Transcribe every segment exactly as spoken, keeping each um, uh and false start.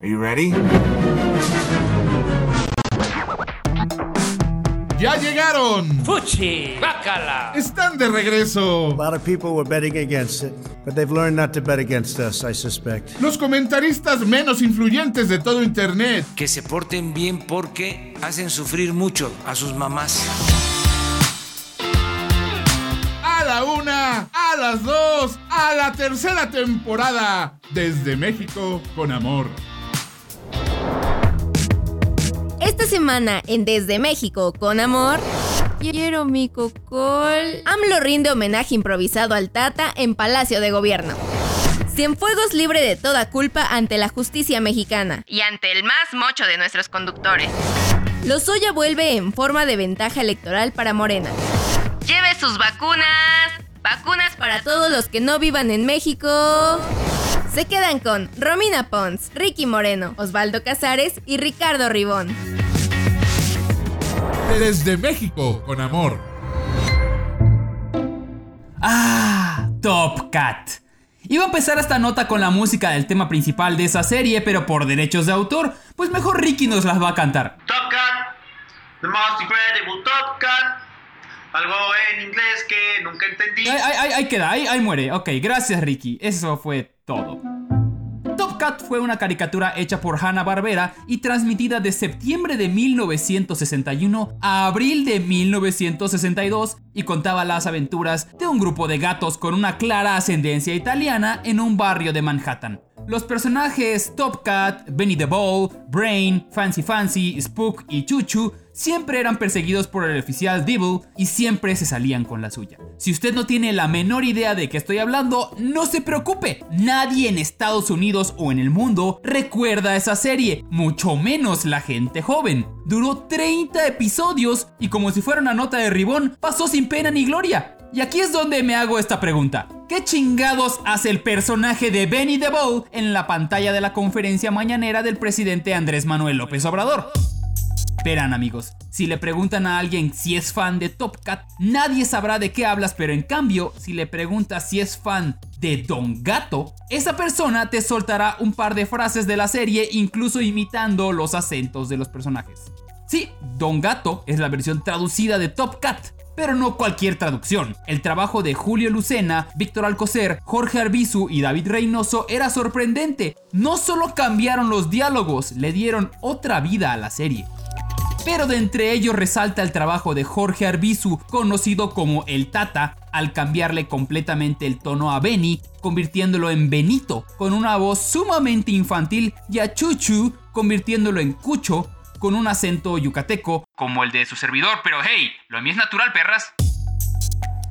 Are you ready? Ya llegaron. Fuchi Bacala. Están de regreso. A lot of people were betting against it, but they've learned not to bet against us, I suspect. Los comentaristas menos influyentes de todo internet. Que se porten bien porque hacen sufrir mucho a sus mamás. A la una, a las dos, a la tercera temporada, Desde México con amor. Esta semana en Desde México con amor, quiero mi cocol. AMLO rinde homenaje improvisado al Tata en Palacio de Gobierno. Cienfuegos libre de toda culpa ante la justicia mexicana y ante el más mocho de nuestros conductores. Lozoya vuelve en forma de ventaja electoral para Morena. Lleve sus vacunas, vacunas para todos los que no vivan en México. Se quedan con Romina Pons, Ricky Moreno, Osvaldo Casares y Ricardo Rivón. Desde México con amor. Ah, Top Cat. Iba a empezar esta nota con la música del tema principal de esa serie, pero por derechos de autor, pues mejor Ricky nos las va a cantar. Top Cat, the most incredible Top Cat. Algo en inglés que nunca entendí. Ahí, ahí, ahí queda, ahí, ahí muere. Ok, gracias Ricky, eso fue todo. Top Cat fue una caricatura hecha por Hanna Barbera y transmitida de septiembre de mil novecientos sesenta y uno a abril de mil novecientos sesenta y dos y contaba las aventuras de un grupo de gatos con una clara ascendencia italiana en un barrio de Manhattan. Los personajes Top Cat, Benny the Ball, Brain, Fancy Fancy, Spook y Choo Choo siempre eran perseguidos por el oficial Dibble y siempre se salían con la suya. Si usted no tiene la menor idea de qué estoy hablando, no se preocupe. Nadie en Estados Unidos o en el mundo recuerda esa serie, mucho menos la gente joven. Duró treinta episodios y como si fuera una nota de Ribón, pasó sin pena ni gloria. Y aquí es donde me hago esta pregunta. ¿Qué chingados hace el personaje de Benny the Ball en la pantalla de la conferencia mañanera del presidente Andrés Manuel López Obrador? Verán amigos, si le preguntan a alguien si es fan de Top Cat, nadie sabrá de qué hablas, pero en cambio, si le preguntas si es fan de Don Gato, esa persona te soltará un par de frases de la serie, incluso imitando los acentos de los personajes. Sí, Don Gato es la versión traducida de Top Cat. Pero no cualquier traducción. El trabajo de Julio Lucena, Víctor Alcocer, Jorge Arvizu y David Reynoso era sorprendente. No solo cambiaron los diálogos, le dieron otra vida a la serie. Pero de entre ellos resalta el trabajo de Jorge Arvizu, conocido como el Tata, al cambiarle completamente el tono a Benny, convirtiéndolo en Benito, con una voz sumamente infantil, y a Choo Choo, convirtiéndolo en Cucho, con un acento yucateco, como el de su servidor, pero hey, lo mío es natural, perras.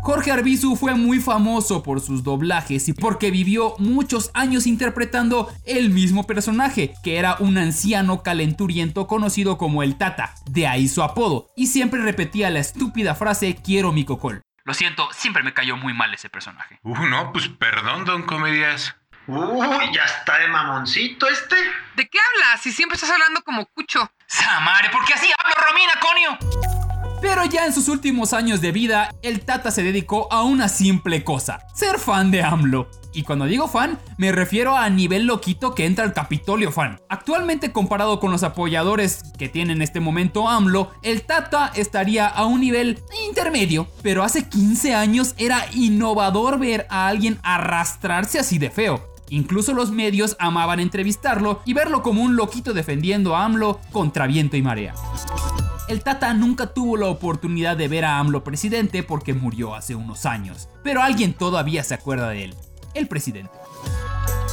Jorge Arvizu fue muy famoso por sus doblajes y porque vivió muchos años interpretando el mismo personaje, que era un anciano calenturiento conocido como el Tata, de ahí su apodo, y siempre repetía la estúpida frase "quiero mi cocol". Lo siento, siempre me cayó muy mal ese personaje. Uh, no, pues perdón, don Comedias. Uy, ya está de mamoncito este. ¿De qué hablas? Si siempre estás hablando como Cucho. ¡Samare! Porque así hablo, Romina, coño. Pero ya en sus últimos años de vida, el Tata se dedicó a una simple cosa: ser fan de AMLO. Y cuando digo fan, me refiero a nivel loquito que entra al Capitolio fan. Actualmente, comparado con los apoyadores que tiene en este momento AMLO, el Tata estaría a un nivel intermedio, pero hace quince años era innovador ver a alguien arrastrarse así de feo. Incluso los medios amaban entrevistarlo y verlo como un loquito defendiendo a AMLO contra viento y marea. El Tata nunca tuvo la oportunidad de ver a AMLO presidente porque murió hace unos años, pero alguien todavía se acuerda de él, el presidente.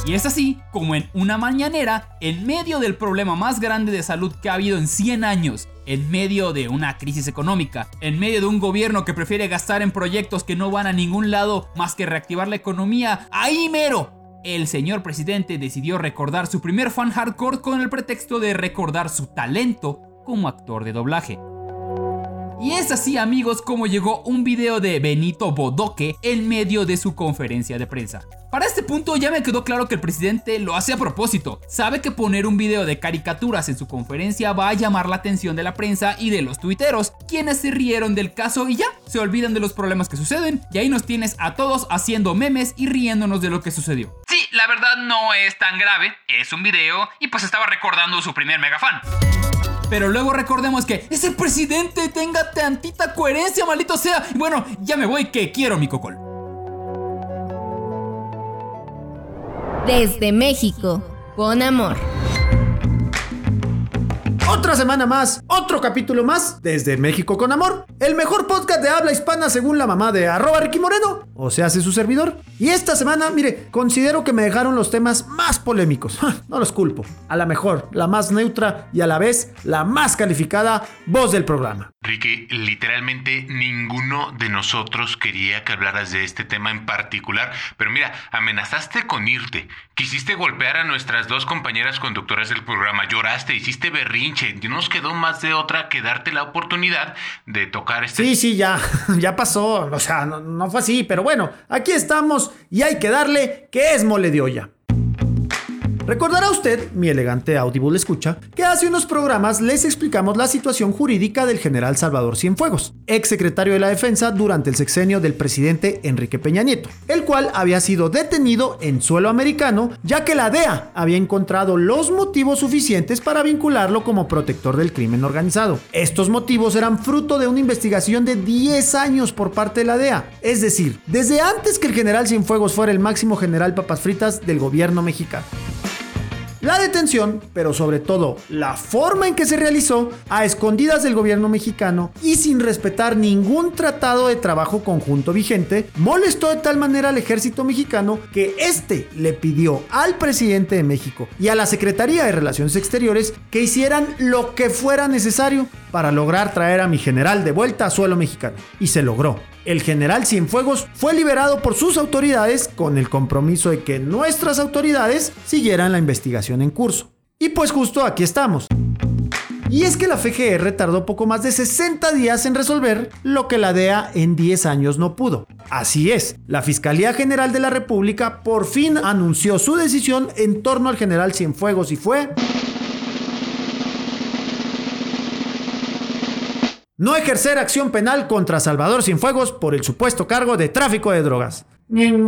Y es así como en una mañanera, en medio del problema más grande de salud que ha habido en cien años, en medio de una crisis económica, en medio de un gobierno que prefiere gastar en proyectos que no van a ningún lado más que reactivar la economía, ¡ahí mero! El señor presidente decidió recordar su primer fan hardcore con el pretexto de recordar su talento como actor de doblaje. Y es así, amigos, como llegó un video de Benito Bodoque en medio de su conferencia de prensa. Para este punto ya me quedó claro que el presidente lo hace a propósito. Sabe que poner un video de caricaturas en su conferencia va a llamar la atención de la prensa y de los tuiteros, quienes se rieron del caso y ya, se olvidan de los problemas que suceden, y ahí nos tienes a todos haciendo memes y riéndonos de lo que sucedió. Sí, la verdad no es tan grave, es un video y pues estaba recordando su primer megafan. Pero luego recordemos que ese presidente tenga tantita coherencia, maldito sea. Y bueno, ya me voy que quiero mi cocol. Desde México, con amor. Otra semana más, otro capítulo más, Desde México con amor, el mejor podcast de habla hispana según la mamá de arroba Ricky Moreno, o sea, hace su servidor. Y esta semana, mire, considero que me dejaron los temas más polémicos, no los culpo, a la mejor, la más neutra y a la vez la más calificada voz del programa. Ricky, literalmente ninguno de nosotros quería que hablaras de este tema en particular, pero mira, amenazaste con irte, quisiste golpear a nuestras dos compañeras conductoras del programa, lloraste, hiciste berrinche, no nos quedó más de otra que darte la oportunidad de tocar este... Sí, sí, ya, ya pasó, o sea, no, no fue así, pero bueno, aquí estamos y hay que darle que es mole de olla. Recordará usted, mi elegante Audible escucha, que hace unos programas les explicamos la situación jurídica del general Salvador Cienfuegos, exsecretario de la Defensa durante el sexenio del presidente Enrique Peña Nieto, el cual había sido detenido en suelo americano, ya que la D E A había encontrado los motivos suficientes para vincularlo como protector del crimen organizado. Estos motivos eran fruto de una investigación de diez años por parte de la D E A, es decir, desde antes que el general Cienfuegos fuera el máximo general papas fritas del gobierno mexicano. La detención, pero sobre todo la forma en que se realizó, a escondidas del gobierno mexicano y sin respetar ningún tratado de trabajo conjunto vigente, molestó de tal manera al ejército mexicano que este le pidió al presidente de México y a la Secretaría de Relaciones Exteriores que hicieran lo que fuera necesario para lograr traer a mi general de vuelta a suelo mexicano. Y se logró. El general Cienfuegos fue liberado por sus autoridades con el compromiso de que nuestras autoridades siguieran la investigación en curso. Y pues justo aquí estamos. Y es que la F G R tardó poco más de sesenta días en resolver lo que la D E A en diez años no pudo. Así es, la Fiscalía General de la República por fin anunció su decisión en torno al general Cienfuegos y fue... no ejercer acción penal contra Salvador Cienfuegos por el supuesto cargo de tráfico de drogas. En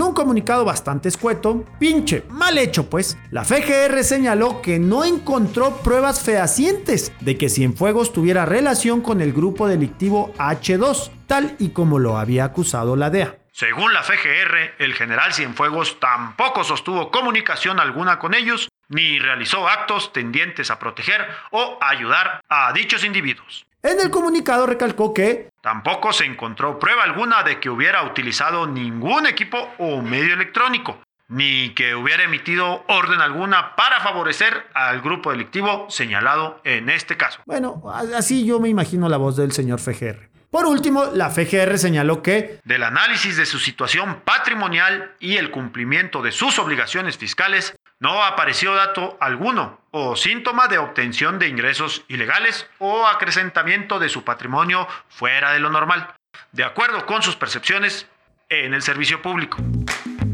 un comunicado bastante escueto, pinche mal hecho pues, la F G R señaló que no encontró pruebas fehacientes de que Cienfuegos tuviera relación con el grupo delictivo H dos, tal y como lo había acusado la D E A. Según la F G R, el general Cienfuegos tampoco sostuvo comunicación alguna con ellos, ni realizó actos tendientes a proteger o ayudar a dichos individuos. En el comunicado recalcó que tampoco se encontró prueba alguna de que hubiera utilizado ningún equipo o medio electrónico, ni que hubiera emitido orden alguna para favorecer al grupo delictivo señalado en este caso. Bueno, así yo me imagino la voz del señor F G R. Por último, la F G R señaló que del análisis de su situación patrimonial y el cumplimiento de sus obligaciones fiscales, no apareció dato alguno o síntoma de obtención de ingresos ilegales o acrecentamiento de su patrimonio fuera de lo normal, de acuerdo con sus percepciones en el servicio público.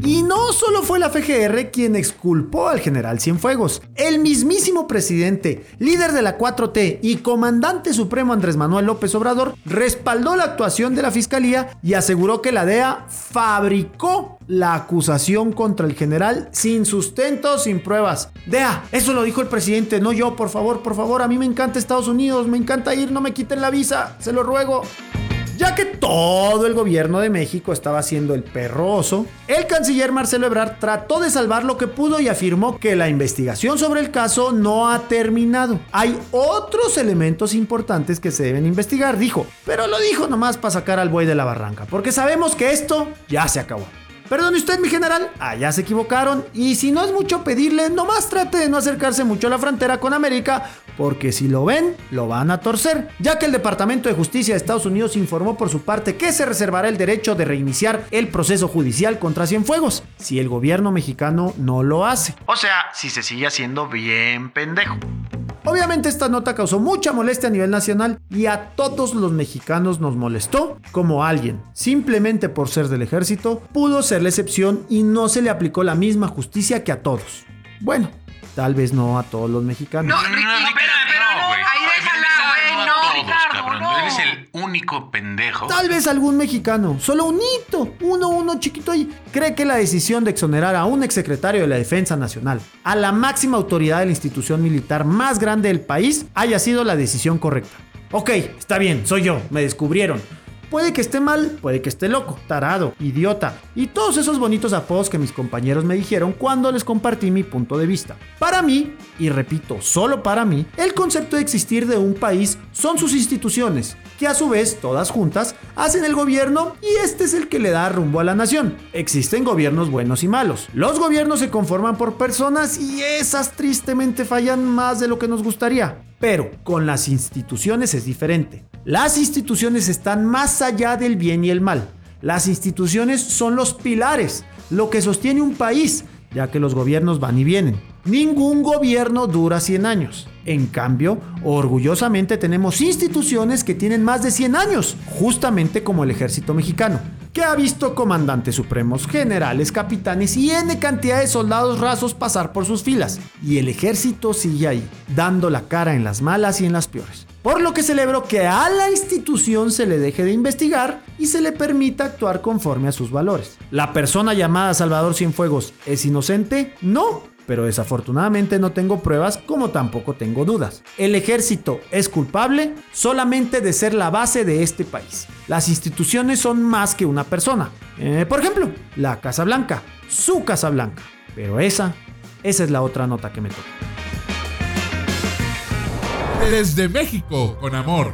Y no solo fue la F G R quien exculpó al general Cienfuegos, el mismísimo presidente, líder de la cuatro T y comandante supremo Andrés Manuel López Obrador, respaldó la actuación de la fiscalía y aseguró que la D E A fabricó la acusación contra el general sin sustento, sin pruebas. D E A, eso lo dijo el presidente, no yo, por favor, por favor, a mí me encanta Estados Unidos, me encanta ir, no me quiten la visa, se lo ruego. Ya que todo el gobierno de México estaba haciendo el perroso, el canciller Marcelo Ebrard trató de salvar lo que pudo y afirmó que la investigación sobre el caso no ha terminado. Hay otros elementos importantes que se deben investigar, dijo, pero lo dijo nomás para sacar al buey de la barranca, porque sabemos que esto ya se acabó. Perdone usted, mi general, allá se equivocaron y si no es mucho pedirle, nomás trate de no acercarse mucho a la frontera con América, porque si lo ven, lo van a torcer, ya que el Departamento de Justicia de Estados Unidos informó por su parte que se reservará el derecho de reiniciar el proceso judicial contra Cienfuegos, si el gobierno mexicano no lo hace. O sea, si se sigue haciendo bien pendejo. Obviamente esta nota causó mucha molestia a nivel nacional y a todos los mexicanos nos molestó como alguien, simplemente por ser del ejército, pudo ser la excepción y no se le aplicó la misma justicia que a todos. Bueno, tal vez no a todos los mexicanos. No, Ricky, no, no, no, espera, espera, no, güey. Ahí déjala, güey, no, a todos, Ricardo, cabrón, no. Eres el único pendejo. Tal vez algún mexicano, solo un hito, uno, uno chiquito ahí, cree que la decisión de exonerar a un exsecretario de la Defensa Nacional, a la máxima autoridad de la institución militar más grande del país, haya sido la decisión correcta. Ok, está bien, soy yo, me descubrieron. Puede que esté mal, puede que esté loco, tarado, idiota y todos esos bonitos apodos que mis compañeros me dijeron cuando les compartí mi punto de vista. Para mí, y repito, solo para mí, el concepto de existir de un país son sus instituciones, que a su vez, todas juntas, hacen el gobierno y este es el que le da rumbo a la nación. Existen gobiernos buenos y malos. Los gobiernos se conforman por personas y esas tristemente fallan más de lo que nos gustaría. Pero con las instituciones es diferente. Las instituciones están más allá del bien y el mal. Las instituciones son los pilares, lo que sostiene un país, ya que los gobiernos van y vienen. Ningún gobierno dura cien años. En cambio, orgullosamente tenemos instituciones que tienen más de cien años, justamente como el Ejército Mexicano, que ha visto comandantes supremos, generales, capitanes y N cantidad de soldados rasos pasar por sus filas. Y el ejército sigue ahí, dando la cara en las malas y en las peores. Por lo que celebro que a la institución se le deje de investigar y se le permita actuar conforme a sus valores. ¿La persona llamada Salvador Cienfuegos es inocente? No, pero desafortunadamente no tengo pruebas como tampoco tengo dudas. El ejército es culpable solamente de ser la base de este país. Las instituciones son más que una persona. Eh, por ejemplo, la Casa Blanca, su Casa Blanca. Pero esa, esa es la otra nota que me toca. Desde México con amor.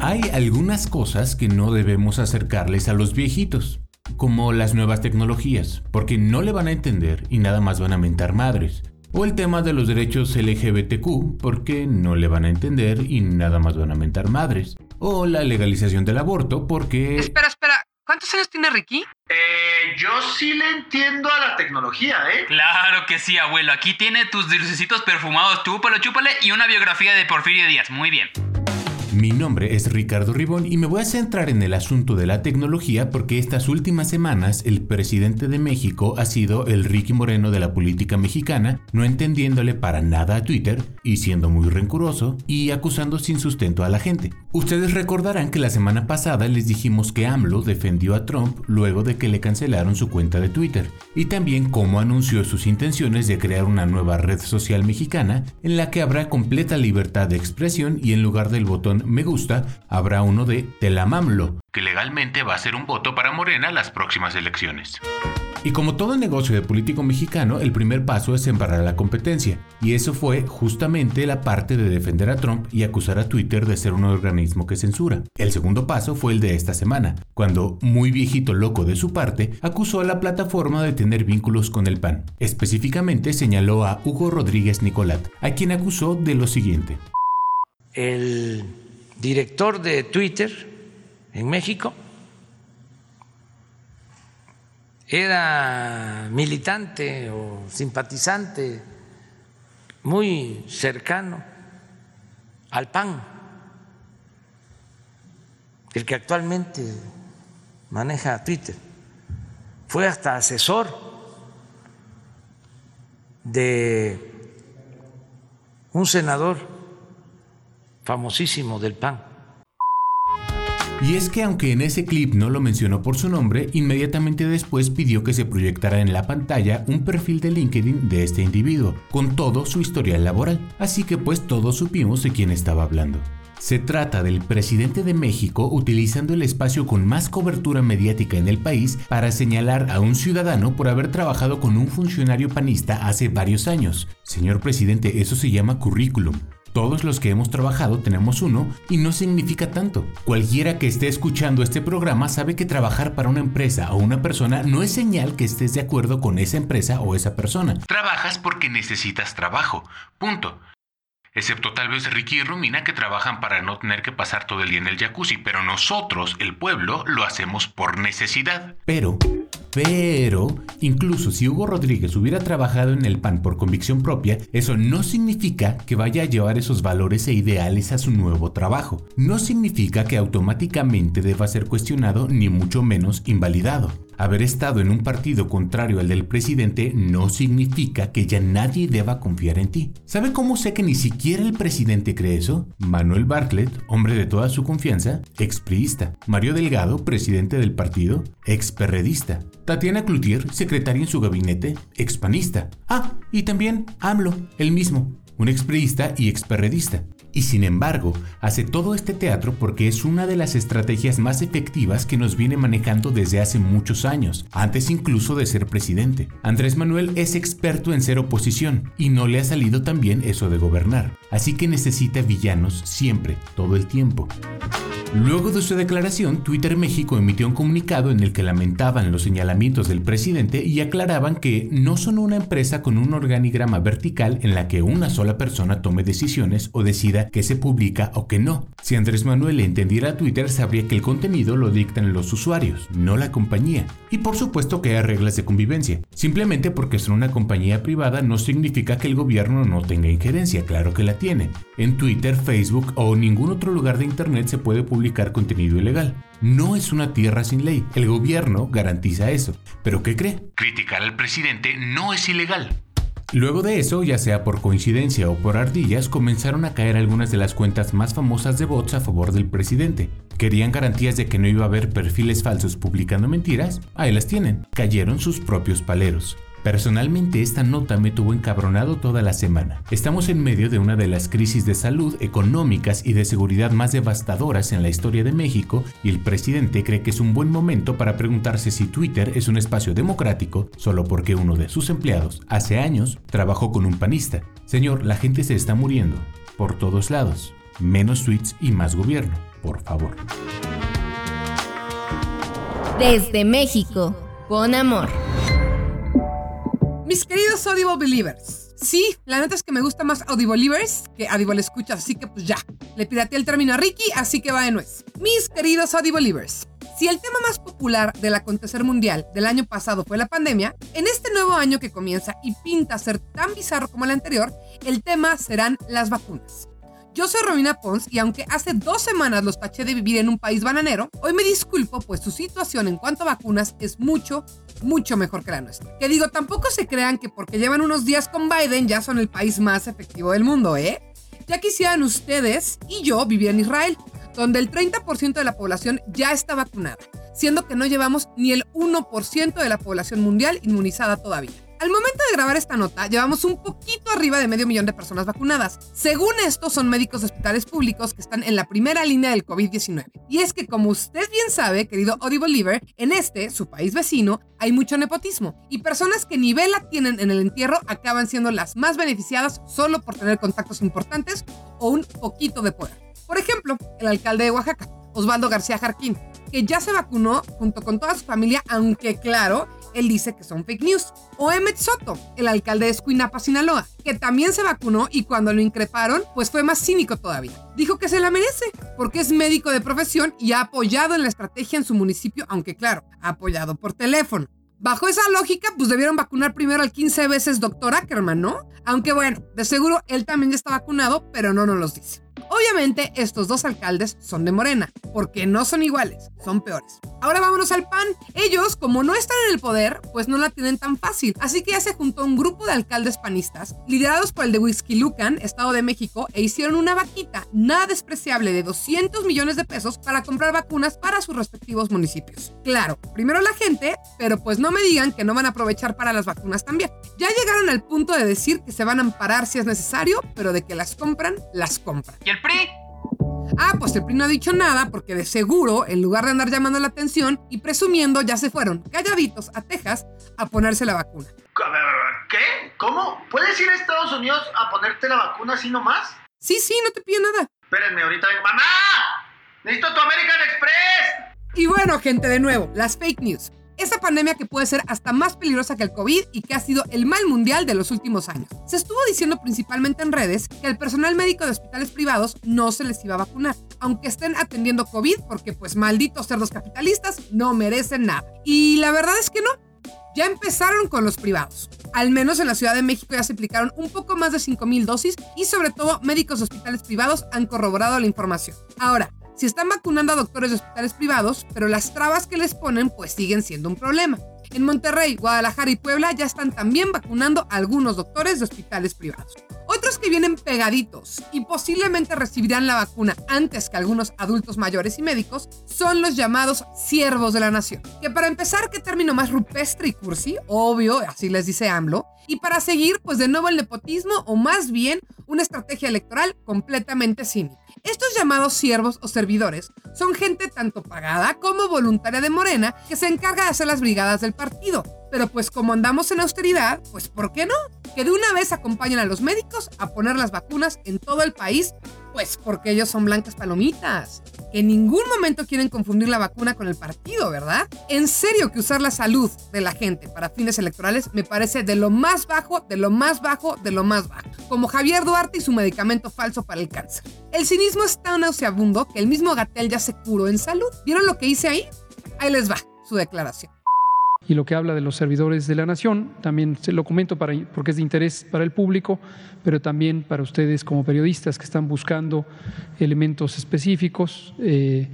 Hay algunas cosas que no debemos acercarles a los viejitos, como las nuevas tecnologías, porque no le van a entender y nada más van a mentar madres, o el tema de los derechos L G B T Q, porque no le van a entender y nada más van a mentar madres, o la legalización del aborto, porque... Espera, espera. ¿Cuántos años tiene Ricky? Eh, yo sí le entiendo a la tecnología, ¿eh? Claro que sí, abuelo. Aquí tiene tus dulcecitos perfumados, chúpalo, chúpale, y una biografía de Porfirio Díaz. Muy bien. Mi nombre es Ricardo Rivón y me voy a centrar en el asunto de la tecnología porque estas últimas semanas el presidente de México ha sido el Ricky Moreno de la política mexicana, no entendiéndole para nada a Twitter y siendo muy rencuroso y acusando sin sustento a la gente. Ustedes recordarán que la semana pasada les dijimos que AMLO defendió a Trump luego de que le cancelaron su cuenta de Twitter y también cómo anunció sus intenciones de crear una nueva red social mexicana en la que habrá completa libertad de expresión y en lugar del botón me gusta, habrá uno de te la mamlo, que legalmente va a ser un voto para Morena las próximas elecciones. Y como todo negocio de político mexicano, el primer paso es sembrar la competencia. Y eso fue justamente la parte de defender a Trump y acusar a Twitter de ser un organismo que censura. El segundo paso fue el de esta semana, cuando, muy viejito loco de su parte, acusó a la plataforma de tener vínculos con el P A N. Específicamente señaló a Hugo Rodríguez Nicolat, a quien acusó de lo siguiente. El... director de Twitter en México era militante o simpatizante muy cercano al P A N, el que actualmente maneja Twitter. Fue hasta asesor de un senador famosísimo del P A N. Y es que aunque en ese clip no lo mencionó por su nombre, inmediatamente después pidió que se proyectara en la pantalla un perfil de LinkedIn de este individuo, con todo su historial laboral, así que pues todos supimos de quién estaba hablando. Se trata del presidente de México utilizando el espacio con más cobertura mediática en el país para señalar a un ciudadano por haber trabajado con un funcionario panista hace varios años. Señor presidente, eso se llama currículum. Todos los que hemos trabajado tenemos uno y no significa tanto. Cualquiera que esté escuchando este programa sabe que trabajar para una empresa o una persona no es señal que estés de acuerdo con esa empresa o esa persona. Trabajas porque necesitas trabajo. Punto. Excepto tal vez Ricky y Romina que trabajan para no tener que pasar todo el día en el jacuzzi, pero nosotros, el pueblo, lo hacemos por necesidad. Pero... Pero Incluso si Hugo Rodríguez hubiera trabajado en el P A N por convicción propia, eso no significa que vaya a llevar esos valores e ideales a su nuevo trabajo. No significa que automáticamente deba ser cuestionado ni mucho menos invalidado. Haber estado en un partido contrario al del presidente no significa que ya nadie deba confiar en ti. ¿Sabe cómo sé que ni siquiera el presidente cree eso? Manuel Bartlett, hombre de toda su confianza, expriista. Mario Delgado, presidente del partido, experredista. Tatiana Cloutier, secretaria en su gabinete, expanista. Ah, y también AMLO, el mismo, un expriista y experredista. Y sin embargo, hace todo este teatro porque es una de las estrategias más efectivas que nos viene manejando desde hace muchos años, antes incluso de ser presidente. Andrés Manuel es experto en ser oposición y no le ha salido tan bien eso de gobernar, así que necesita villanos siempre, todo el tiempo. Luego de su declaración, Twitter México emitió un comunicado en el que lamentaban los señalamientos del presidente y aclaraban que no son una empresa con un organigrama vertical en la que una sola persona tome decisiones o decida qué se publica o qué no. Si Andrés Manuel entendiera Twitter, sabría que el contenido lo dictan los usuarios, no la compañía. Y por supuesto que hay reglas de convivencia. Simplemente porque son una compañía privada no significa que el gobierno no tenga injerencia, claro que la tiene. En Twitter, Facebook o ningún otro lugar de internet se puede publicar publicar contenido ilegal. No es una tierra sin ley. El gobierno garantiza eso. ¿Pero qué cree? Criticar al presidente no es ilegal. Luego de eso, ya sea por coincidencia o por ardillas, comenzaron a caer algunas de las cuentas más famosas de bots a favor del presidente. ¿Querían garantías de que no iba a haber perfiles falsos publicando mentiras? Ahí las tienen. Cayeron sus propios paleros. Personalmente, esta nota me tuvo encabronado toda la semana. Estamos en medio de una de las crisis de salud, económicas y de seguridad más devastadoras en la historia de México, y el presidente cree que es un buen momento para preguntarse si Twitter es un espacio democrático solo porque uno de sus empleados, hace años, trabajó con un panista. Señor, la gente se está muriendo. Por todos lados. Menos tweets y más gobierno. Por favor. Desde México, con amor. Mis queridos Audible Believers, sí, la neta es que me gusta más Audible Believers que Audible Escuchas, así que pues ya, le pirateé el término a Ricky, así que va de nuez. Mis queridos Audible Believers, si el tema más popular del acontecer mundial del año pasado fue la pandemia, en este nuevo año que comienza y pinta ser tan bizarro como el anterior, el tema serán las vacunas. Yo soy Romina Pons y aunque hace dos semanas los taché de vivir en un país bananero, hoy me disculpo pues su situación en cuanto a vacunas es mucho, mucho mejor que la nuestra. Que digo, tampoco se crean que porque llevan unos días con Biden ya son el país más efectivo del mundo, ¿eh? Ya quisieran ustedes y yo vivir en Israel, donde el treinta por ciento de la población ya está vacunada, siendo que no llevamos ni el uno por ciento de la población mundial inmunizada todavía. Al momento de grabar esta nota, llevamos un poquito arriba de medio millón de personas vacunadas. Según esto, son médicos de hospitales públicos que están en la primera línea del covid diecinueve. Y es que, como usted bien sabe, querido Audible, en este, su país vecino, hay mucho nepotismo. Y personas que ni vela tienen en el entierro acaban siendo las más beneficiadas solo por tener contactos importantes o un poquito de poder. Por ejemplo, el alcalde de Oaxaca, Osvaldo García Jarquín, que ya se vacunó junto con toda su familia, aunque claro, él dice que son fake news. O Emmett Soto, el alcalde de Escuinapa, Sinaloa, que también se vacunó y cuando lo increparon, pues fue más cínico todavía. Dijo que se la merece, porque es médico de profesión y ha apoyado en la estrategia en su municipio, aunque claro, ha apoyado por teléfono. Bajo esa lógica, pues debieron vacunar primero al quince veces doctor Ackerman, ¿no? Aunque bueno, de seguro él también ya está vacunado, pero no nos los dice. Obviamente, estos dos alcaldes son de Morena, porque no son iguales, son peores. Ahora vámonos al P A N. Ellos, como no están en el poder, pues no la tienen tan fácil. Así que ya se juntó un grupo de alcaldes panistas, liderados por el de Huixquilucan, Estado de México, e hicieron una vaquita nada despreciable de doscientos millones de pesos para comprar vacunas para sus respectivos municipios. Claro, primero la gente, pero pues no me digan que no van a aprovechar para las vacunas también. Ya llegaron al punto de decir que se van a amparar si es necesario, pero de que las compran, las compran. ¿Y el P R I? Ah, pues el P R I no ha dicho nada porque de seguro, en lugar de andar llamando la atención y presumiendo, ya se fueron calladitos a Texas a ponerse la vacuna. ¿Qué? ¿Cómo? ¿Puedes ir a Estados Unidos a ponerte la vacuna así nomás? Sí, sí, no te piden nada. Espérenme, ahorita vengo. ¡Mamá! ¡Necesito tu American Express! Y bueno, gente, de nuevo, las fake news. Esta pandemia que puede ser hasta más peligrosa que el COVID y que ha sido el mal mundial de los últimos años. Se estuvo diciendo principalmente en redes que al personal médico de hospitales privados no se les iba a vacunar, aunque estén atendiendo COVID porque pues malditos cerdos capitalistas no merecen nada. Y la verdad es que no. Ya empezaron con los privados. Al menos en la Ciudad de México ya se aplicaron un poco más de cinco mil dosis y sobre todo médicos de hospitales privados han corroborado la información. Ahora, si están vacunando a doctores de hospitales privados, pero las trabas que les ponen pues siguen siendo un problema. En Monterrey, Guadalajara y Puebla ya están también vacunando a algunos doctores de hospitales privados. Otros que vienen pegaditos y posiblemente recibirán la vacuna antes que algunos adultos mayores y médicos son los llamados siervos de la nación. Que para empezar, ¿qué término más rupestre y cursi? Obvio, así les dice AMLO. Y para seguir, pues de nuevo el nepotismo o más bien una estrategia electoral completamente cínica. Estos llamados siervos o servidores son gente tanto pagada como voluntaria de Morena que se encarga de hacer las brigadas del partido. Pero pues como andamos en austeridad, pues ¿por qué no? Que de una vez acompañen a los médicos a poner las vacunas en todo el país, pues porque ellos son blancas palomitas. Que en ningún momento quieren confundir la vacuna con el partido, ¿verdad? En serio que usar la salud de la gente para fines electorales me parece de lo más bajo, de lo más bajo, de lo más bajo. Como Javier Duarte y su medicamento falso para el cáncer. El cinismo es tan nauseabundo que el mismo Gatell ya se curó en salud. ¿Vieron lo que hice ahí? Ahí les va su declaración. Y lo que habla de los servidores de la nación, también se lo comento para, porque es de interés para el público, pero también para ustedes como periodistas que están buscando elementos específicos. Eh,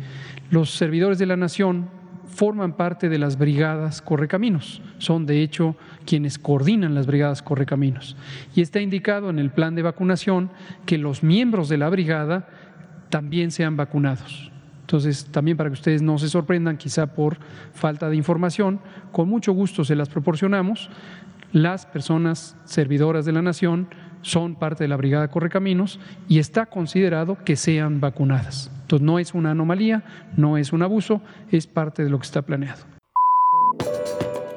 los servidores de la nación forman parte de las brigadas Correcaminos, son de hecho quienes coordinan las brigadas Correcaminos. Y está indicado en el plan de vacunación que los miembros de la brigada también sean vacunados. Entonces, también para que ustedes no se sorprendan, quizá por falta de información, con mucho gusto se las proporcionamos. Las personas servidoras de la nación son parte de la Brigada Correcaminos y está considerado que sean vacunadas. Entonces, no es una anomalía, no es un abuso, es parte de lo que está planeado.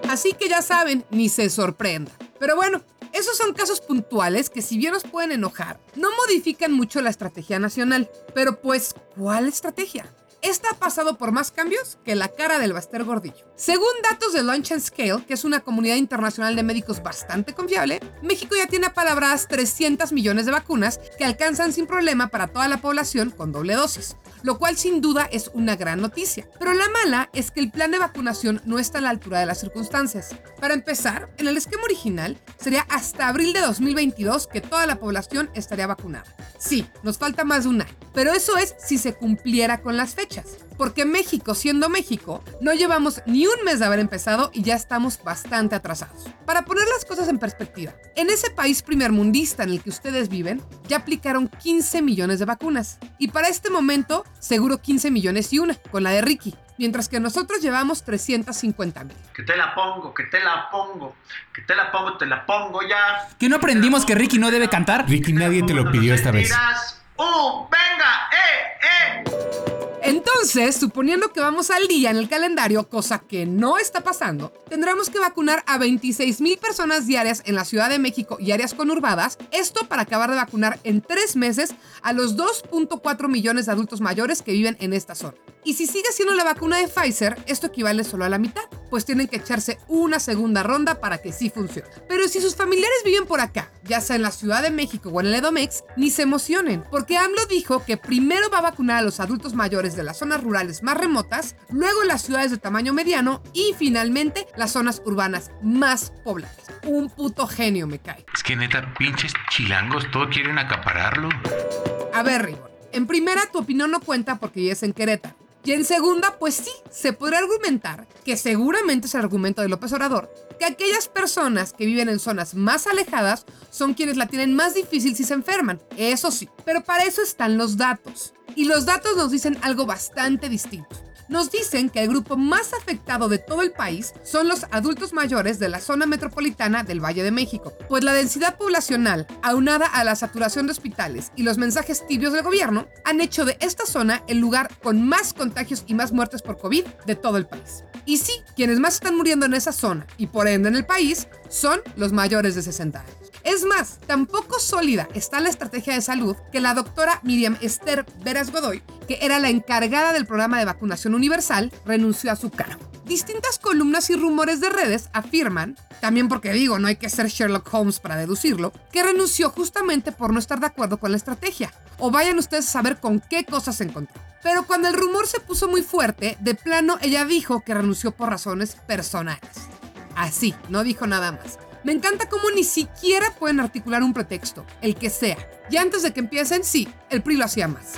Así que ya saben, ni se sorprenda. Pero bueno, esos son casos puntuales que si bien nos pueden enojar, no modifican mucho la estrategia nacional. Pero pues, ¿cuál estrategia? Esta ha pasado por más cambios que la cara del Baster Gordillo. Según datos de Launch and Scale, que es una comunidad internacional de médicos bastante confiable, México ya tiene apalabradas trescientos millones de vacunas que alcanzan sin problema para toda la población con doble dosis, lo cual sin duda es una gran noticia. Pero la mala es que el plan de vacunación no está a la altura de las circunstancias. Para empezar, en el esquema original sería hasta abril de dos mil veintidós que toda la población estaría vacunada. Sí, nos falta más de un año, pero eso es si se cumpliera con las fechas, porque México, siendo México, no llevamos ni un mes de haber empezado y ya estamos bastante atrasados. Para poner las cosas en perspectiva, en ese país primermundista en el que ustedes viven, ya aplicaron quince millones de vacunas, y para este momento seguro quince millones y una, con la de Ricky, mientras que nosotros llevamos trescientos cincuenta mil. Que te la pongo, que te la pongo, que te la pongo, te la pongo ya. ¿Que no aprendimos que Ricky no debe cantar? Ricky, nadie te lo pidió esta vez. ¡Uh, venga, eh, eh! Entonces, suponiendo que vamos al día en el calendario, cosa que no está pasando, tendremos que vacunar a veintiséis mil personas diarias en la Ciudad de México y áreas conurbadas, esto para acabar de vacunar en tres meses a los dos punto cuatro millones de adultos mayores que viven en esta zona. Y si sigue siendo la vacuna de Pfizer, esto equivale solo a la mitad, pues tienen que echarse una segunda ronda para que sí funcione. Pero si sus familiares viven por acá, ya sea en la Ciudad de México o en el Edomex, ni se emocionen, porque AMLO dijo que primero va a vacunar a los adultos mayores de las zonas rurales más remotas, luego las ciudades de tamaño mediano y finalmente las zonas urbanas más pobladas. Un puto genio me cae. Es que neta, pinches chilangos, todo quieren acapararlo. A ver, Rivón, en primera tu opinión no cuenta porque vives en Querétaro. Y en segunda, pues sí, se podría argumentar, que seguramente es el argumento de López Obrador, que aquellas personas que viven en zonas más alejadas son quienes la tienen más difícil si se enferman, eso sí. Pero para eso están los datos. Y los datos nos dicen algo bastante distinto. Nos dicen que el grupo más afectado de todo el país son los adultos mayores de la zona metropolitana del Valle de México, pues la densidad poblacional, aunada a la saturación de hospitales y los mensajes tibios del gobierno, han hecho de esta zona el lugar con más contagios y más muertes por COVID de todo el país. Y sí, quienes más están muriendo en esa zona y por ende en el país son los mayores de sesenta años. Es más, tampoco sólida está la estrategia de salud que la doctora Miriam Esther Veras Godoy, que era la encargada del programa de vacunación universal, renunció a su cargo. Distintas columnas y rumores de redes afirman, también porque digo, no hay que ser Sherlock Holmes para deducirlo, que renunció justamente por no estar de acuerdo con la estrategia. O vayan ustedes a saber con qué cosas se encontró. Pero cuando el rumor se puso muy fuerte, de plano ella dijo que renunció por razones personales. Así, no dijo nada más. Me encanta cómo ni siquiera pueden articular un pretexto, el que sea. Y antes de que empiecen, sí, el P R I lo hacía más.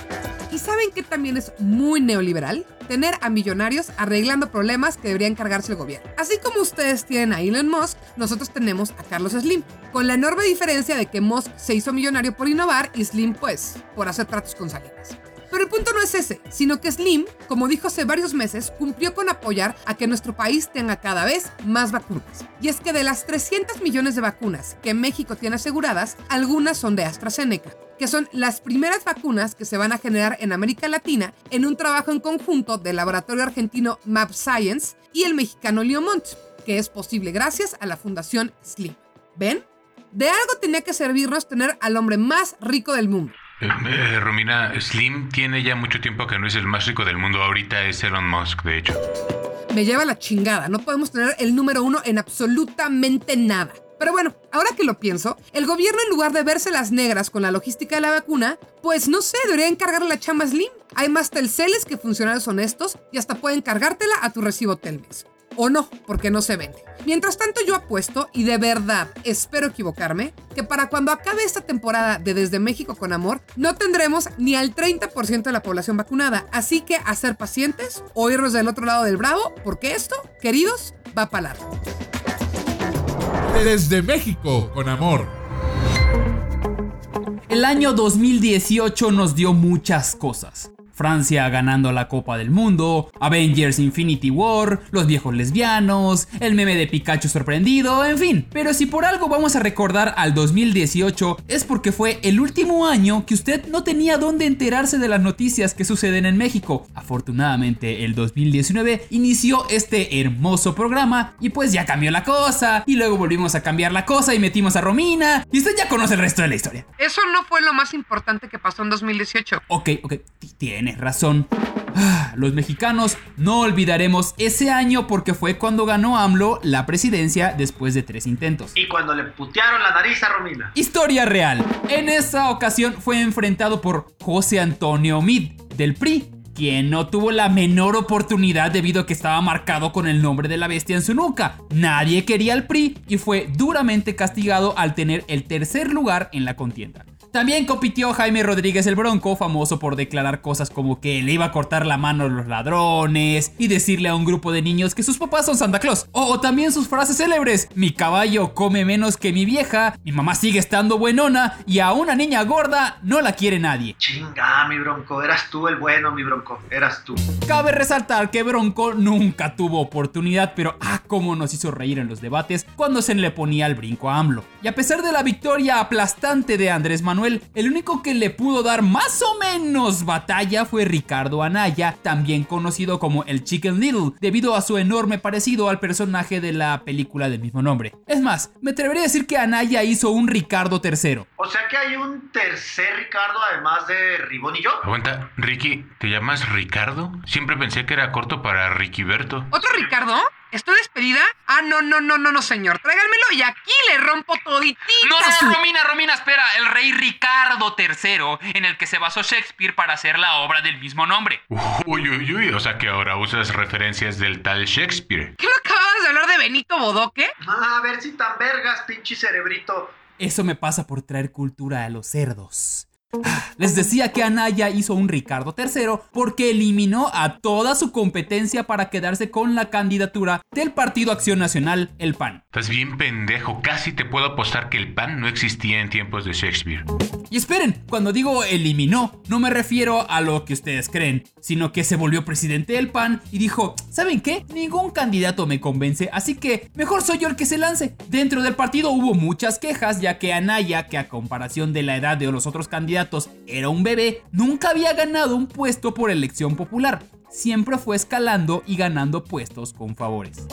¿Y saben qué también es muy neoliberal? Tener a millonarios arreglando problemas que debería encargarse el gobierno. Así como ustedes tienen a Elon Musk, nosotros tenemos a Carlos Slim, con la enorme diferencia de que Musk se hizo millonario por innovar y Slim, pues, por hacer tratos con Salinas. Pero el punto no es ese, sino que Slim, como dijo hace varios meses, cumplió con apoyar a que nuestro país tenga cada vez más vacunas. Y es que de las trescientos millones de vacunas que México tiene aseguradas, algunas son de AstraZeneca, que son las primeras vacunas que se van a generar en América Latina en un trabajo en conjunto del laboratorio argentino Map Science y el mexicano Liomont, que es posible gracias a la fundación Slim. ¿Ven? De algo tenía que servirnos tener al hombre más rico del mundo. Eh, eh, Romina, Slim tiene ya mucho tiempo que no es el más rico del mundo. Ahorita es Elon Musk, de hecho. Me lleva la chingada. No podemos tener el número uno en absolutamente nada. Pero bueno, ahora que lo pienso, el gobierno, en lugar de verse las negras con la logística de la vacuna, pues no sé, debería encargarle la chamba a Slim. Hay más telceles que funcionarios honestos y hasta pueden cargártela a tu recibo Telmex. O no, porque no se vende. Mientras tanto, yo apuesto, y de verdad espero equivocarme, que para cuando acabe esta temporada de Desde México con Amor, no tendremos ni al treinta por ciento de la población vacunada. Así que a ser pacientes, o irnos del otro lado del bravo, porque esto, queridos, va para largo. Desde México con Amor. El año dos mil dieciocho nos dio muchas cosas. Francia ganando la Copa del Mundo, Avengers Infinity War, los viejos lesbianos, el meme de Pikachu sorprendido, en fin. Pero si por algo vamos a recordar al dos mil dieciocho, es porque fue el último año que usted no tenía dónde enterarse de las noticias que suceden en México. Afortunadamente, el dos mil diecinueve inició este hermoso programa y pues ya cambió la cosa, y luego volvimos a cambiar la cosa y metimos a Romina, y usted ya conoce el resto de la historia. Eso no fue lo más importante que pasó en dos mil dieciocho. Ok, ok, tiene Tienes razón. Los mexicanos no olvidaremos ese año porque fue cuando ganó AMLO la presidencia después de tres intentos. Y cuando le putearon la nariz a Romina. Historia real. En esa ocasión fue enfrentado por José Antonio Meade, del P R I, quien no tuvo la menor oportunidad debido a que estaba marcado con el nombre de la bestia en su nuca. Nadie quería al P R I y fue duramente castigado al tener el tercer lugar en la contienda. También compitió Jaime Rodríguez el Bronco, famoso por declarar cosas como que le iba a cortar la mano a los ladrones y decirle a un grupo de niños que sus papás son Santa Claus. O, o también sus frases célebres: mi caballo come menos que mi vieja, mi mamá sigue estando buenona y a una niña gorda no la quiere nadie. Chinga, mi Bronco, eras tú el bueno, mi Bronco, eras tú. Cabe resaltar que Bronco nunca tuvo oportunidad, pero ah, cómo nos hizo reír en los debates cuando se le ponía el brinco a AMLO. Y a pesar de la victoria aplastante de Andrés Manuel, el único que le pudo dar más o menos batalla fue Ricardo Anaya, también conocido como el Chicken Little, debido a su enorme parecido al personaje de la película del mismo nombre. Es más, me atrevería a decir que Anaya hizo un Ricardo tercero. O sea que hay un tercer Ricardo además de Rivón y yo. Aguanta, Ricky, ¿te llamas Ricardo? Siempre pensé que era corto para Riquiberto. ¿Otro Ricardo? ¿Estoy despedida? Ah, no, no, no, no, no, señor. Tráiganmelo y aquí le rompo toditita. No, no, no, Romina, Romina, espera. El rey Ricardo tercero, en el que se basó Shakespeare para hacer la obra del mismo nombre. Uy, uy, uy, o sea que ahora usas referencias del tal Shakespeare. ¿Qué me acabas de hablar de Benito Bodoque? Ah, a ver si tan vergas, pinche cerebrito. Eso me pasa por traer cultura a los cerdos. Les decía que Anaya hizo un Ricardo tercero porque eliminó a toda su competencia para quedarse con la candidatura del Partido Acción Nacional, el PAN. Estás bien pendejo, casi te puedo apostar que el PAN no existía en tiempos de Shakespeare. Y esperen, cuando digo eliminó, no me refiero a lo que ustedes creen, sino que se volvió presidente del PAN y dijo: ¿saben qué? Ningún candidato me convence, así que mejor soy yo el que se lance. Dentro del partido hubo muchas quejas, ya que Anaya, que a comparación de la edad de los otros candidatos era un bebé, nunca había ganado un puesto por elección popular. Siempre fue escalando y ganando puestos con favores.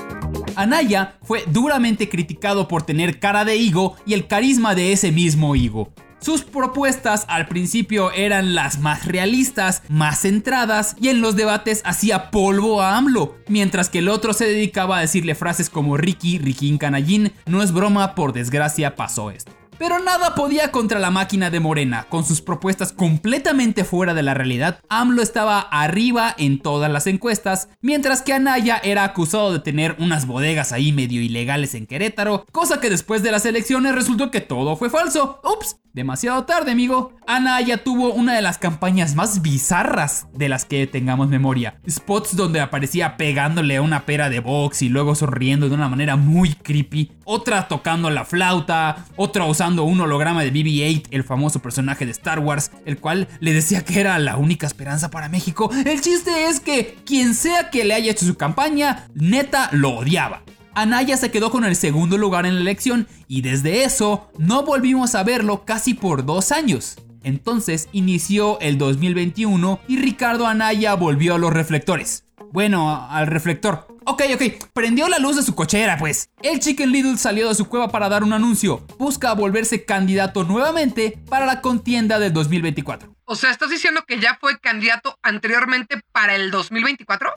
Anaya fue duramente criticado por tener cara de higo y el carisma de ese mismo higo. Sus propuestas al principio eran las más realistas, más centradas, y en los debates hacía polvo a AMLO, mientras que el otro se dedicaba a decirle frases como Ricky, Riquín, Canallín, no es broma, por desgracia pasó esto. Pero nada podía contra la máquina de Morena. Con sus propuestas completamente fuera de la realidad, AMLO estaba arriba en todas las encuestas, mientras que Anaya era acusado de tener unas bodegas ahí medio ilegales en Querétaro, cosa que después de las elecciones resultó que todo fue falso. Ups, demasiado tarde, amigo. Anaya tuvo una de las campañas más bizarras de las que tengamos memoria. Spots donde aparecía pegándole a una pera de box y luego sonriendo de una manera muy creepy, otra tocando la flauta, otra usando un holograma de B B ocho, el famoso personaje de Star Wars, el cual le decía que era la única esperanza para México. El chiste es que quien sea que le haya hecho su campaña, neta lo odiaba. Anaya se quedó con el segundo lugar en la elección y desde eso no volvimos a verlo casi por dos años. Entonces inició el dos mil veintiuno y Ricardo Anaya volvió a los reflectores. Bueno, al reflector. Ok, ok, prendió la luz de su cochera, pues. El Chicken Little salió de su cueva para dar un anuncio. Busca volverse candidato nuevamente para la contienda del dos mil veinticuatro. O sea, ¿estás diciendo que ya fue candidato anteriormente para el dos mil veinticuatro?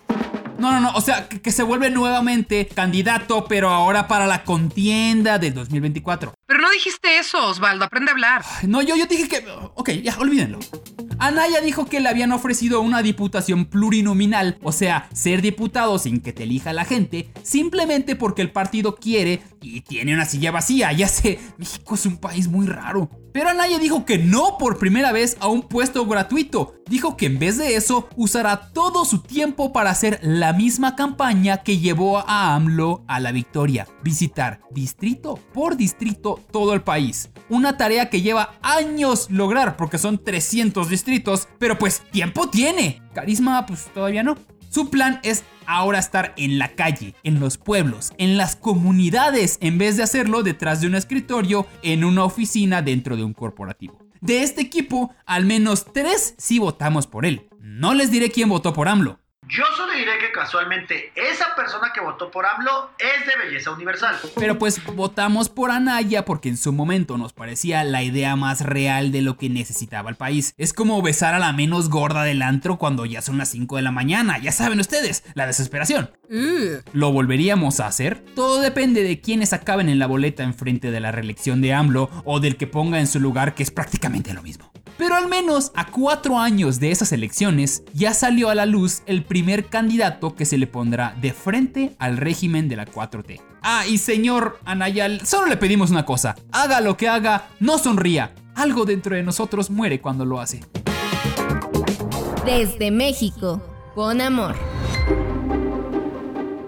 No, no, no, o sea, que, que se vuelve nuevamente candidato, pero ahora para la contienda del dos mil veinticuatro. Pero no dijiste eso, Osvaldo, aprende a hablar. Ay, no, yo, yo dije que... Ok, ya, olvídenlo. Anaya dijo que le habían ofrecido una diputación plurinominal, o sea, ser diputado sin que te elija la gente, simplemente porque el partido quiere y tiene una silla vacía. Ya sé, México es un país muy raro. Pero Anaya dijo que no por primera vez a un puesto gratuito. Dijo que en vez de eso usará todo su tiempo para hacer la misma campaña que llevó a AMLO a la victoria. Visitar distrito por distrito todo el país. Una tarea que lleva años lograr porque son trescientos distritos. Pero pues tiempo tiene. Carisma pues todavía no. Su plan es ahora estar en la calle, en los pueblos, en las comunidades, en vez de hacerlo detrás de un escritorio, en una oficina dentro de un corporativo. De este equipo, al menos tres sí votamos por él. No les diré quién votó por AMLO. Yo solo diré que casualmente esa persona que votó por AMLO es de belleza universal. Pero pues votamos por Anaya porque en su momento nos parecía la idea más real de lo que necesitaba el país. Es como besar a la menos gorda del antro cuando ya son las cinco de la mañana. Ya saben ustedes, la desesperación. Uh. ¿Lo volveríamos a hacer? Todo depende de quiénes acaben en la boleta enfrente de la reelección de AMLO o del que ponga en su lugar, que es prácticamente lo mismo. Pero al menos a cuatro años de esas elecciones ya salió a la luz el primer candidato que se le pondrá de frente al régimen de la cuatro T. Ah, y señor Anaya, solo le pedimos una cosa: haga lo que haga, no sonría. Algo dentro de nosotros muere cuando lo hace. Desde México, con amor.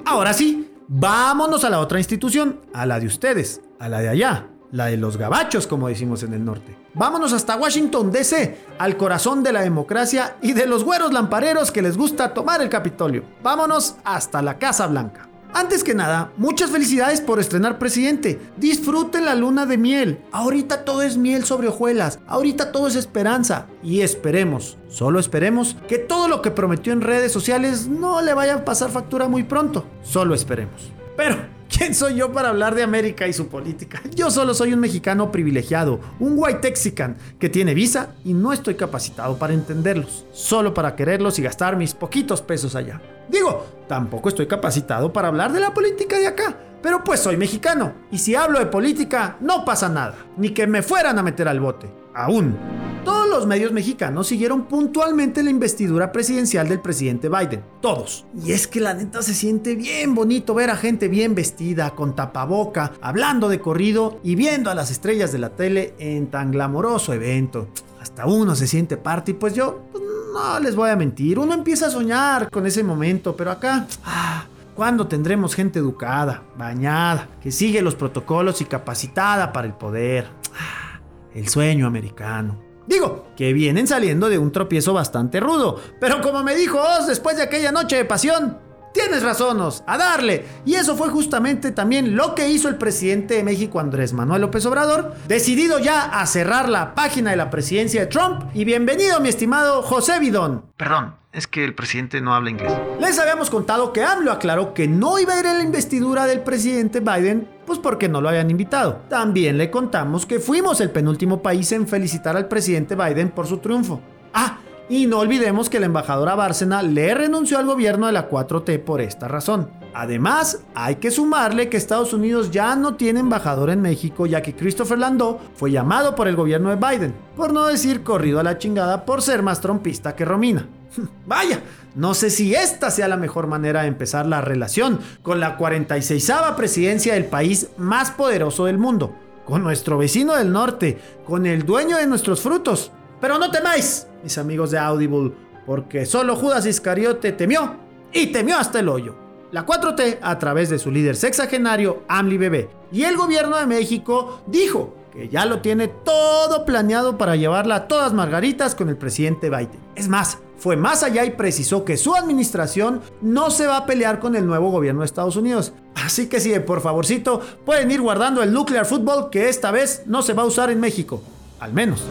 Ahora sí, vámonos a la otra institución, a la de ustedes, a la de allá. La de los gabachos, como decimos en el norte. Vámonos hasta Washington, D C, al corazón de la democracia y de los güeros lampareros que les gusta tomar el Capitolio. Vámonos hasta la Casa Blanca. Antes que nada, muchas felicidades por estrenar presidente. Disfruten la luna de miel. Ahorita todo es miel sobre hojuelas. Ahorita todo es esperanza. Y esperemos, solo esperemos, que todo lo que prometió en redes sociales no le vaya a pasar factura muy pronto. Solo esperemos. Pero... ¿quién soy yo para hablar de América y su política? Yo solo soy un mexicano privilegiado, un white texican que tiene visa y no estoy capacitado para entenderlos, solo para quererlos y gastar mis poquitos pesos allá. Digo, tampoco estoy capacitado para hablar de la política de acá, pero pues soy mexicano y si hablo de política no pasa nada, ni que me fueran a meter al bote, aún. Todos los medios mexicanos siguieron puntualmente la investidura presidencial del presidente Biden. Todos. Y es que la neta se siente bien bonito ver a gente bien vestida, con tapaboca, hablando de corrido y viendo a las estrellas de la tele en tan glamoroso evento. Hasta uno se siente parte y pues yo, pues no les voy a mentir, uno empieza a soñar con ese momento, pero acá... ah, ¿cuándo tendremos gente educada, bañada, que sigue los protocolos y capacitada para el poder? Ah, el sueño americano. Digo, que vienen saliendo de un tropiezo bastante rudo, pero como me dijo Oz después de aquella noche de pasión, tienes razón, Oz, a darle. Y eso fue justamente también lo que hizo el presidente de México, Andrés Manuel López Obrador, decidido ya a cerrar la página de la presidencia de Trump. Y bienvenido, mi estimado José Bidón. Perdón. Es que el presidente no habla inglés. Les habíamos contado que AMLO aclaró que no iba a ir a la investidura del presidente Biden, pues porque no lo habían invitado. También le contamos que fuimos el penúltimo país en felicitar al presidente Biden por su triunfo. Ah, y no olvidemos que la embajadora Bárcena le renunció al gobierno de la cuatro T por esta razón. Además, hay que sumarle que Estados Unidos ya no tiene embajador en México, ya que Christopher Landau fue llamado por el gobierno de Biden, por no decir corrido a la chingada por ser más trompista que Romina. Vaya, no sé si esta sea la mejor manera de empezar la relación con la cuarenta y seisava presidencia del país más poderoso del mundo, con nuestro vecino del norte, con el dueño de nuestros frutos. Pero no temáis, mis amigos de Audible, porque solo Judas Iscariote temió, y temió hasta el hoyo. La cuatro T, a través de su líder sexagenario, AMLO, y el gobierno de México, dijo que ya lo tiene todo planeado para llevarla a todas margaritas con el presidente Biden. Es más, fue más allá y precisó que su administración no se va a pelear con el nuevo gobierno de Estados Unidos. Así que sí, por favorcito, pueden ir guardando el nuclear football que esta vez no se va a usar en México. Al menos.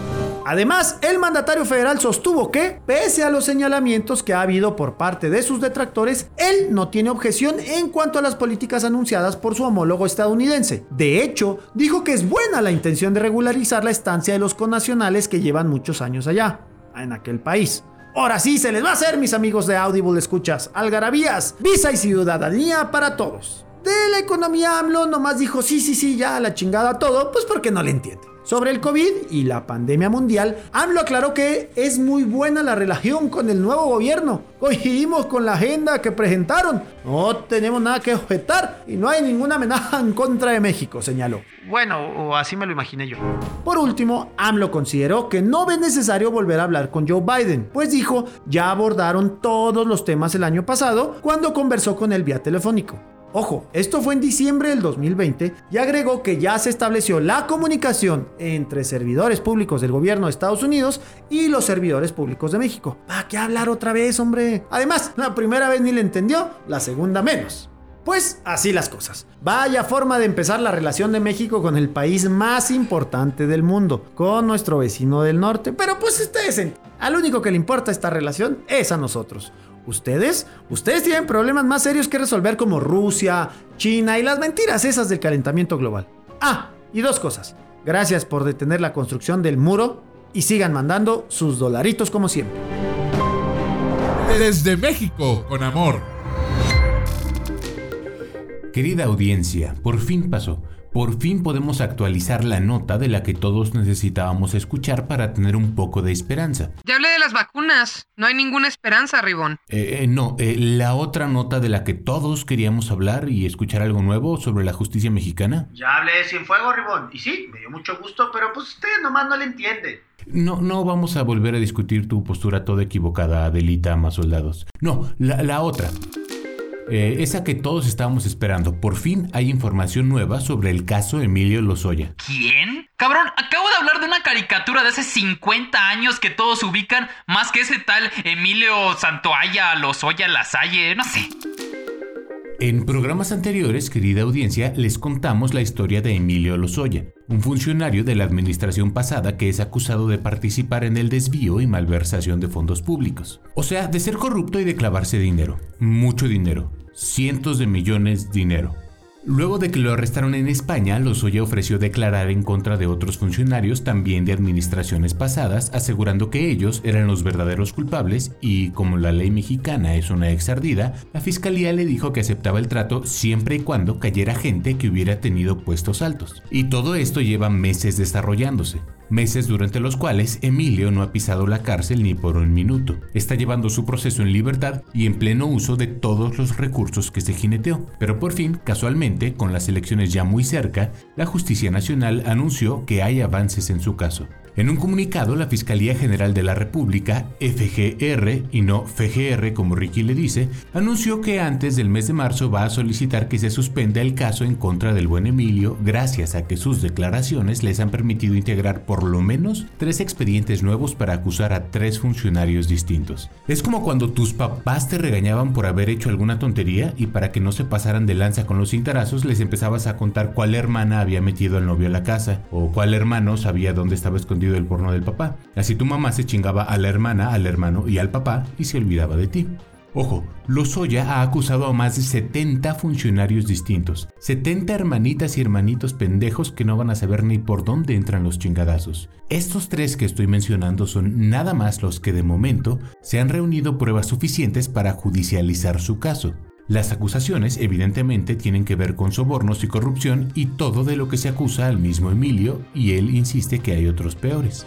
Además, el mandatario federal sostuvo que, pese a los señalamientos que ha habido por parte de sus detractores, él no tiene objeción en cuanto a las políticas anunciadas por su homólogo estadounidense. De hecho, dijo que es buena la intención de regularizar la estancia de los connacionales que llevan muchos años allá, en aquel país. Ahora sí se les va a hacer, mis amigos de Audible Escuchas, algarabías, visa y ciudadanía para todos. De la economía AMLO nomás dijo sí, sí, sí, ya a la chingada todo, pues porque no le entiende. Sobre el COVID y la pandemia mundial, AMLO aclaró que es muy buena la relación con el nuevo gobierno. Coincidimos con la agenda que presentaron. No tenemos nada que objetar y no hay ninguna amenaza en contra de México, señaló. Bueno, o así me lo imaginé yo. Por último, AMLO consideró que no es necesario volver a hablar con Joe Biden, pues dijo, ya abordaron todos los temas el año pasado cuando conversó con él vía telefónico. Ojo, esto fue en diciembre del dos mil veinte y agregó que ya se estableció la comunicación entre servidores públicos del gobierno de Estados Unidos y los servidores públicos de México. ¿Para qué hablar otra vez, hombre? Además, la primera vez ni le entendió, la segunda menos. Pues así las cosas. Vaya forma de empezar la relación de México con el país más importante del mundo, con nuestro vecino del norte. Pero pues ustedes, en... al único que le importa esta relación es a nosotros. ¿Ustedes? Ustedes tienen problemas más serios que resolver como Rusia, China y las mentiras esas del calentamiento global. Ah, y dos cosas. Gracias por detener la construcción del muro y sigan mandando sus dolaritos como siempre. Desde México con amor. Querida audiencia, por fin pasó. Por fin podemos actualizar la nota de la que todos necesitábamos escuchar para tener un poco de esperanza. Ya hablé de las vacunas. No hay ninguna esperanza, Ribón. Eh, eh, no, eh, la otra nota de la que todos queríamos hablar y escuchar algo nuevo sobre la justicia mexicana. Ya hablé de Cienfuegos, Ribón. Y sí, me dio mucho gusto, pero pues ustedes nomás no le entienden. No, no vamos a volver a discutir tu postura toda equivocada, Adelita, más soldados. No, la, la otra... Eh, esa que todos estábamos esperando. Por fin hay información nueva sobre el caso Emilio Lozoya. ¿Quién? Cabrón, acabo de hablar de una caricatura de hace cincuenta años que todos ubican, más que ese tal Emilio Santoaya, Lozoya, Lasalle, no sé. En programas anteriores, querida audiencia, les contamos la historia de Emilio Lozoya, un funcionario de la administración pasada que es acusado de participar en el desvío y malversación de fondos públicos. O sea, de ser corrupto y de clavarse dinero. Mucho dinero. Cientos de millones de dinero. Luego de que lo arrestaron en España, Lozoya ofreció declarar en contra de otros funcionarios también de administraciones pasadas, asegurando que ellos eran los verdaderos culpables y, como la ley mexicana es una exardida, la fiscalía le dijo que aceptaba el trato siempre y cuando cayera gente que hubiera tenido puestos altos. Y todo esto lleva meses desarrollándose. Meses durante los cuales Emilio no ha pisado la cárcel ni por un minuto. Está llevando su proceso en libertad y en pleno uso de todos los recursos que se jineteó. Pero por fin, casualmente, con las elecciones ya muy cerca, la Justicia Nacional anunció que hay avances en su caso. En un comunicado, la Fiscalía General de la República, F G R, y no F G R como Ricky le dice, anunció que antes del mes de marzo va a solicitar que se suspenda el caso en contra del buen Emilio, gracias a que sus declaraciones les han permitido integrar por lo menos tres expedientes nuevos para acusar a tres funcionarios distintos. Es como cuando tus papás te regañaban por haber hecho alguna tontería y para que no se pasaran de lanza con los cintarazos les empezabas a contar cuál hermana había metido al novio a la casa o cuál hermano sabía dónde estaba escondido del porno del papá. Así tu mamá se chingaba a la hermana, al hermano y al papá y se olvidaba de ti. Ojo, Lozoya ha acusado a más de setenta funcionarios distintos, setenta hermanitas y hermanitos pendejos que no van a saber ni por dónde entran los chingadazos. Estos tres que estoy mencionando son nada más los que de momento se han reunido pruebas suficientes para judicializar su caso. Las acusaciones evidentemente tienen que ver con sobornos y corrupción y todo de lo que se acusa al mismo Emilio, y él insiste que hay otros peores.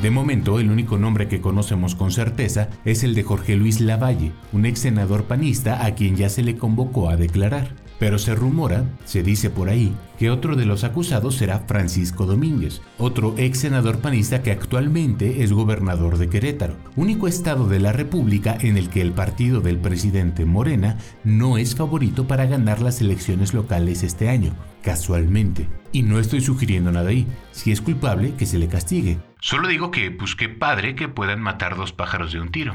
De momento, el único nombre que conocemos con certeza es el de Jorge Luis Lavalle, un ex senador panista a quien ya se le convocó a declarar. Pero se rumora, se dice por ahí, que otro de los acusados será Francisco Domínguez, otro ex senador panista que actualmente es gobernador de Querétaro, único estado de la República en el que el partido del presidente Morena no es favorito para ganar las elecciones locales este año, casualmente. Y no estoy sugiriendo nada ahí, si es culpable que se le castigue. Solo digo que, pues qué padre que puedan matar dos pájaros de un tiro.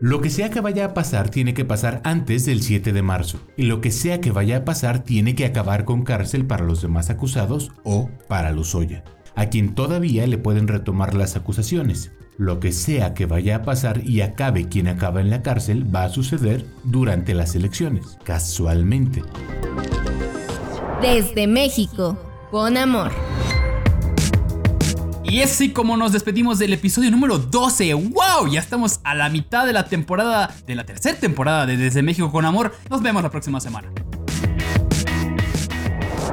Lo que sea que vaya a pasar tiene que pasar antes del siete de marzo, y lo que sea que vaya a pasar tiene que acabar con cárcel para los demás acusados o para Lozoya, a quien todavía le pueden retomar las acusaciones. Lo que sea que vaya a pasar y acabe quien acaba en la cárcel va a suceder durante las elecciones, casualmente. Desde México, con amor. Y es así como nos despedimos del episodio número doce. ¡Wow! Ya estamos a la mitad de la temporada, de la tercera temporada de Desde México con Amor. Nos vemos la próxima semana.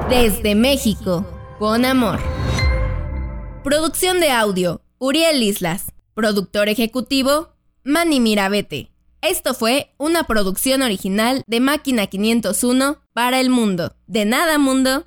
Desde México con Amor. Producción de audio, Uriel Islas. Productor ejecutivo, Manny Mirabete. Esto fue una producción original de Máquina quinientos uno para el mundo. De nada, mundo.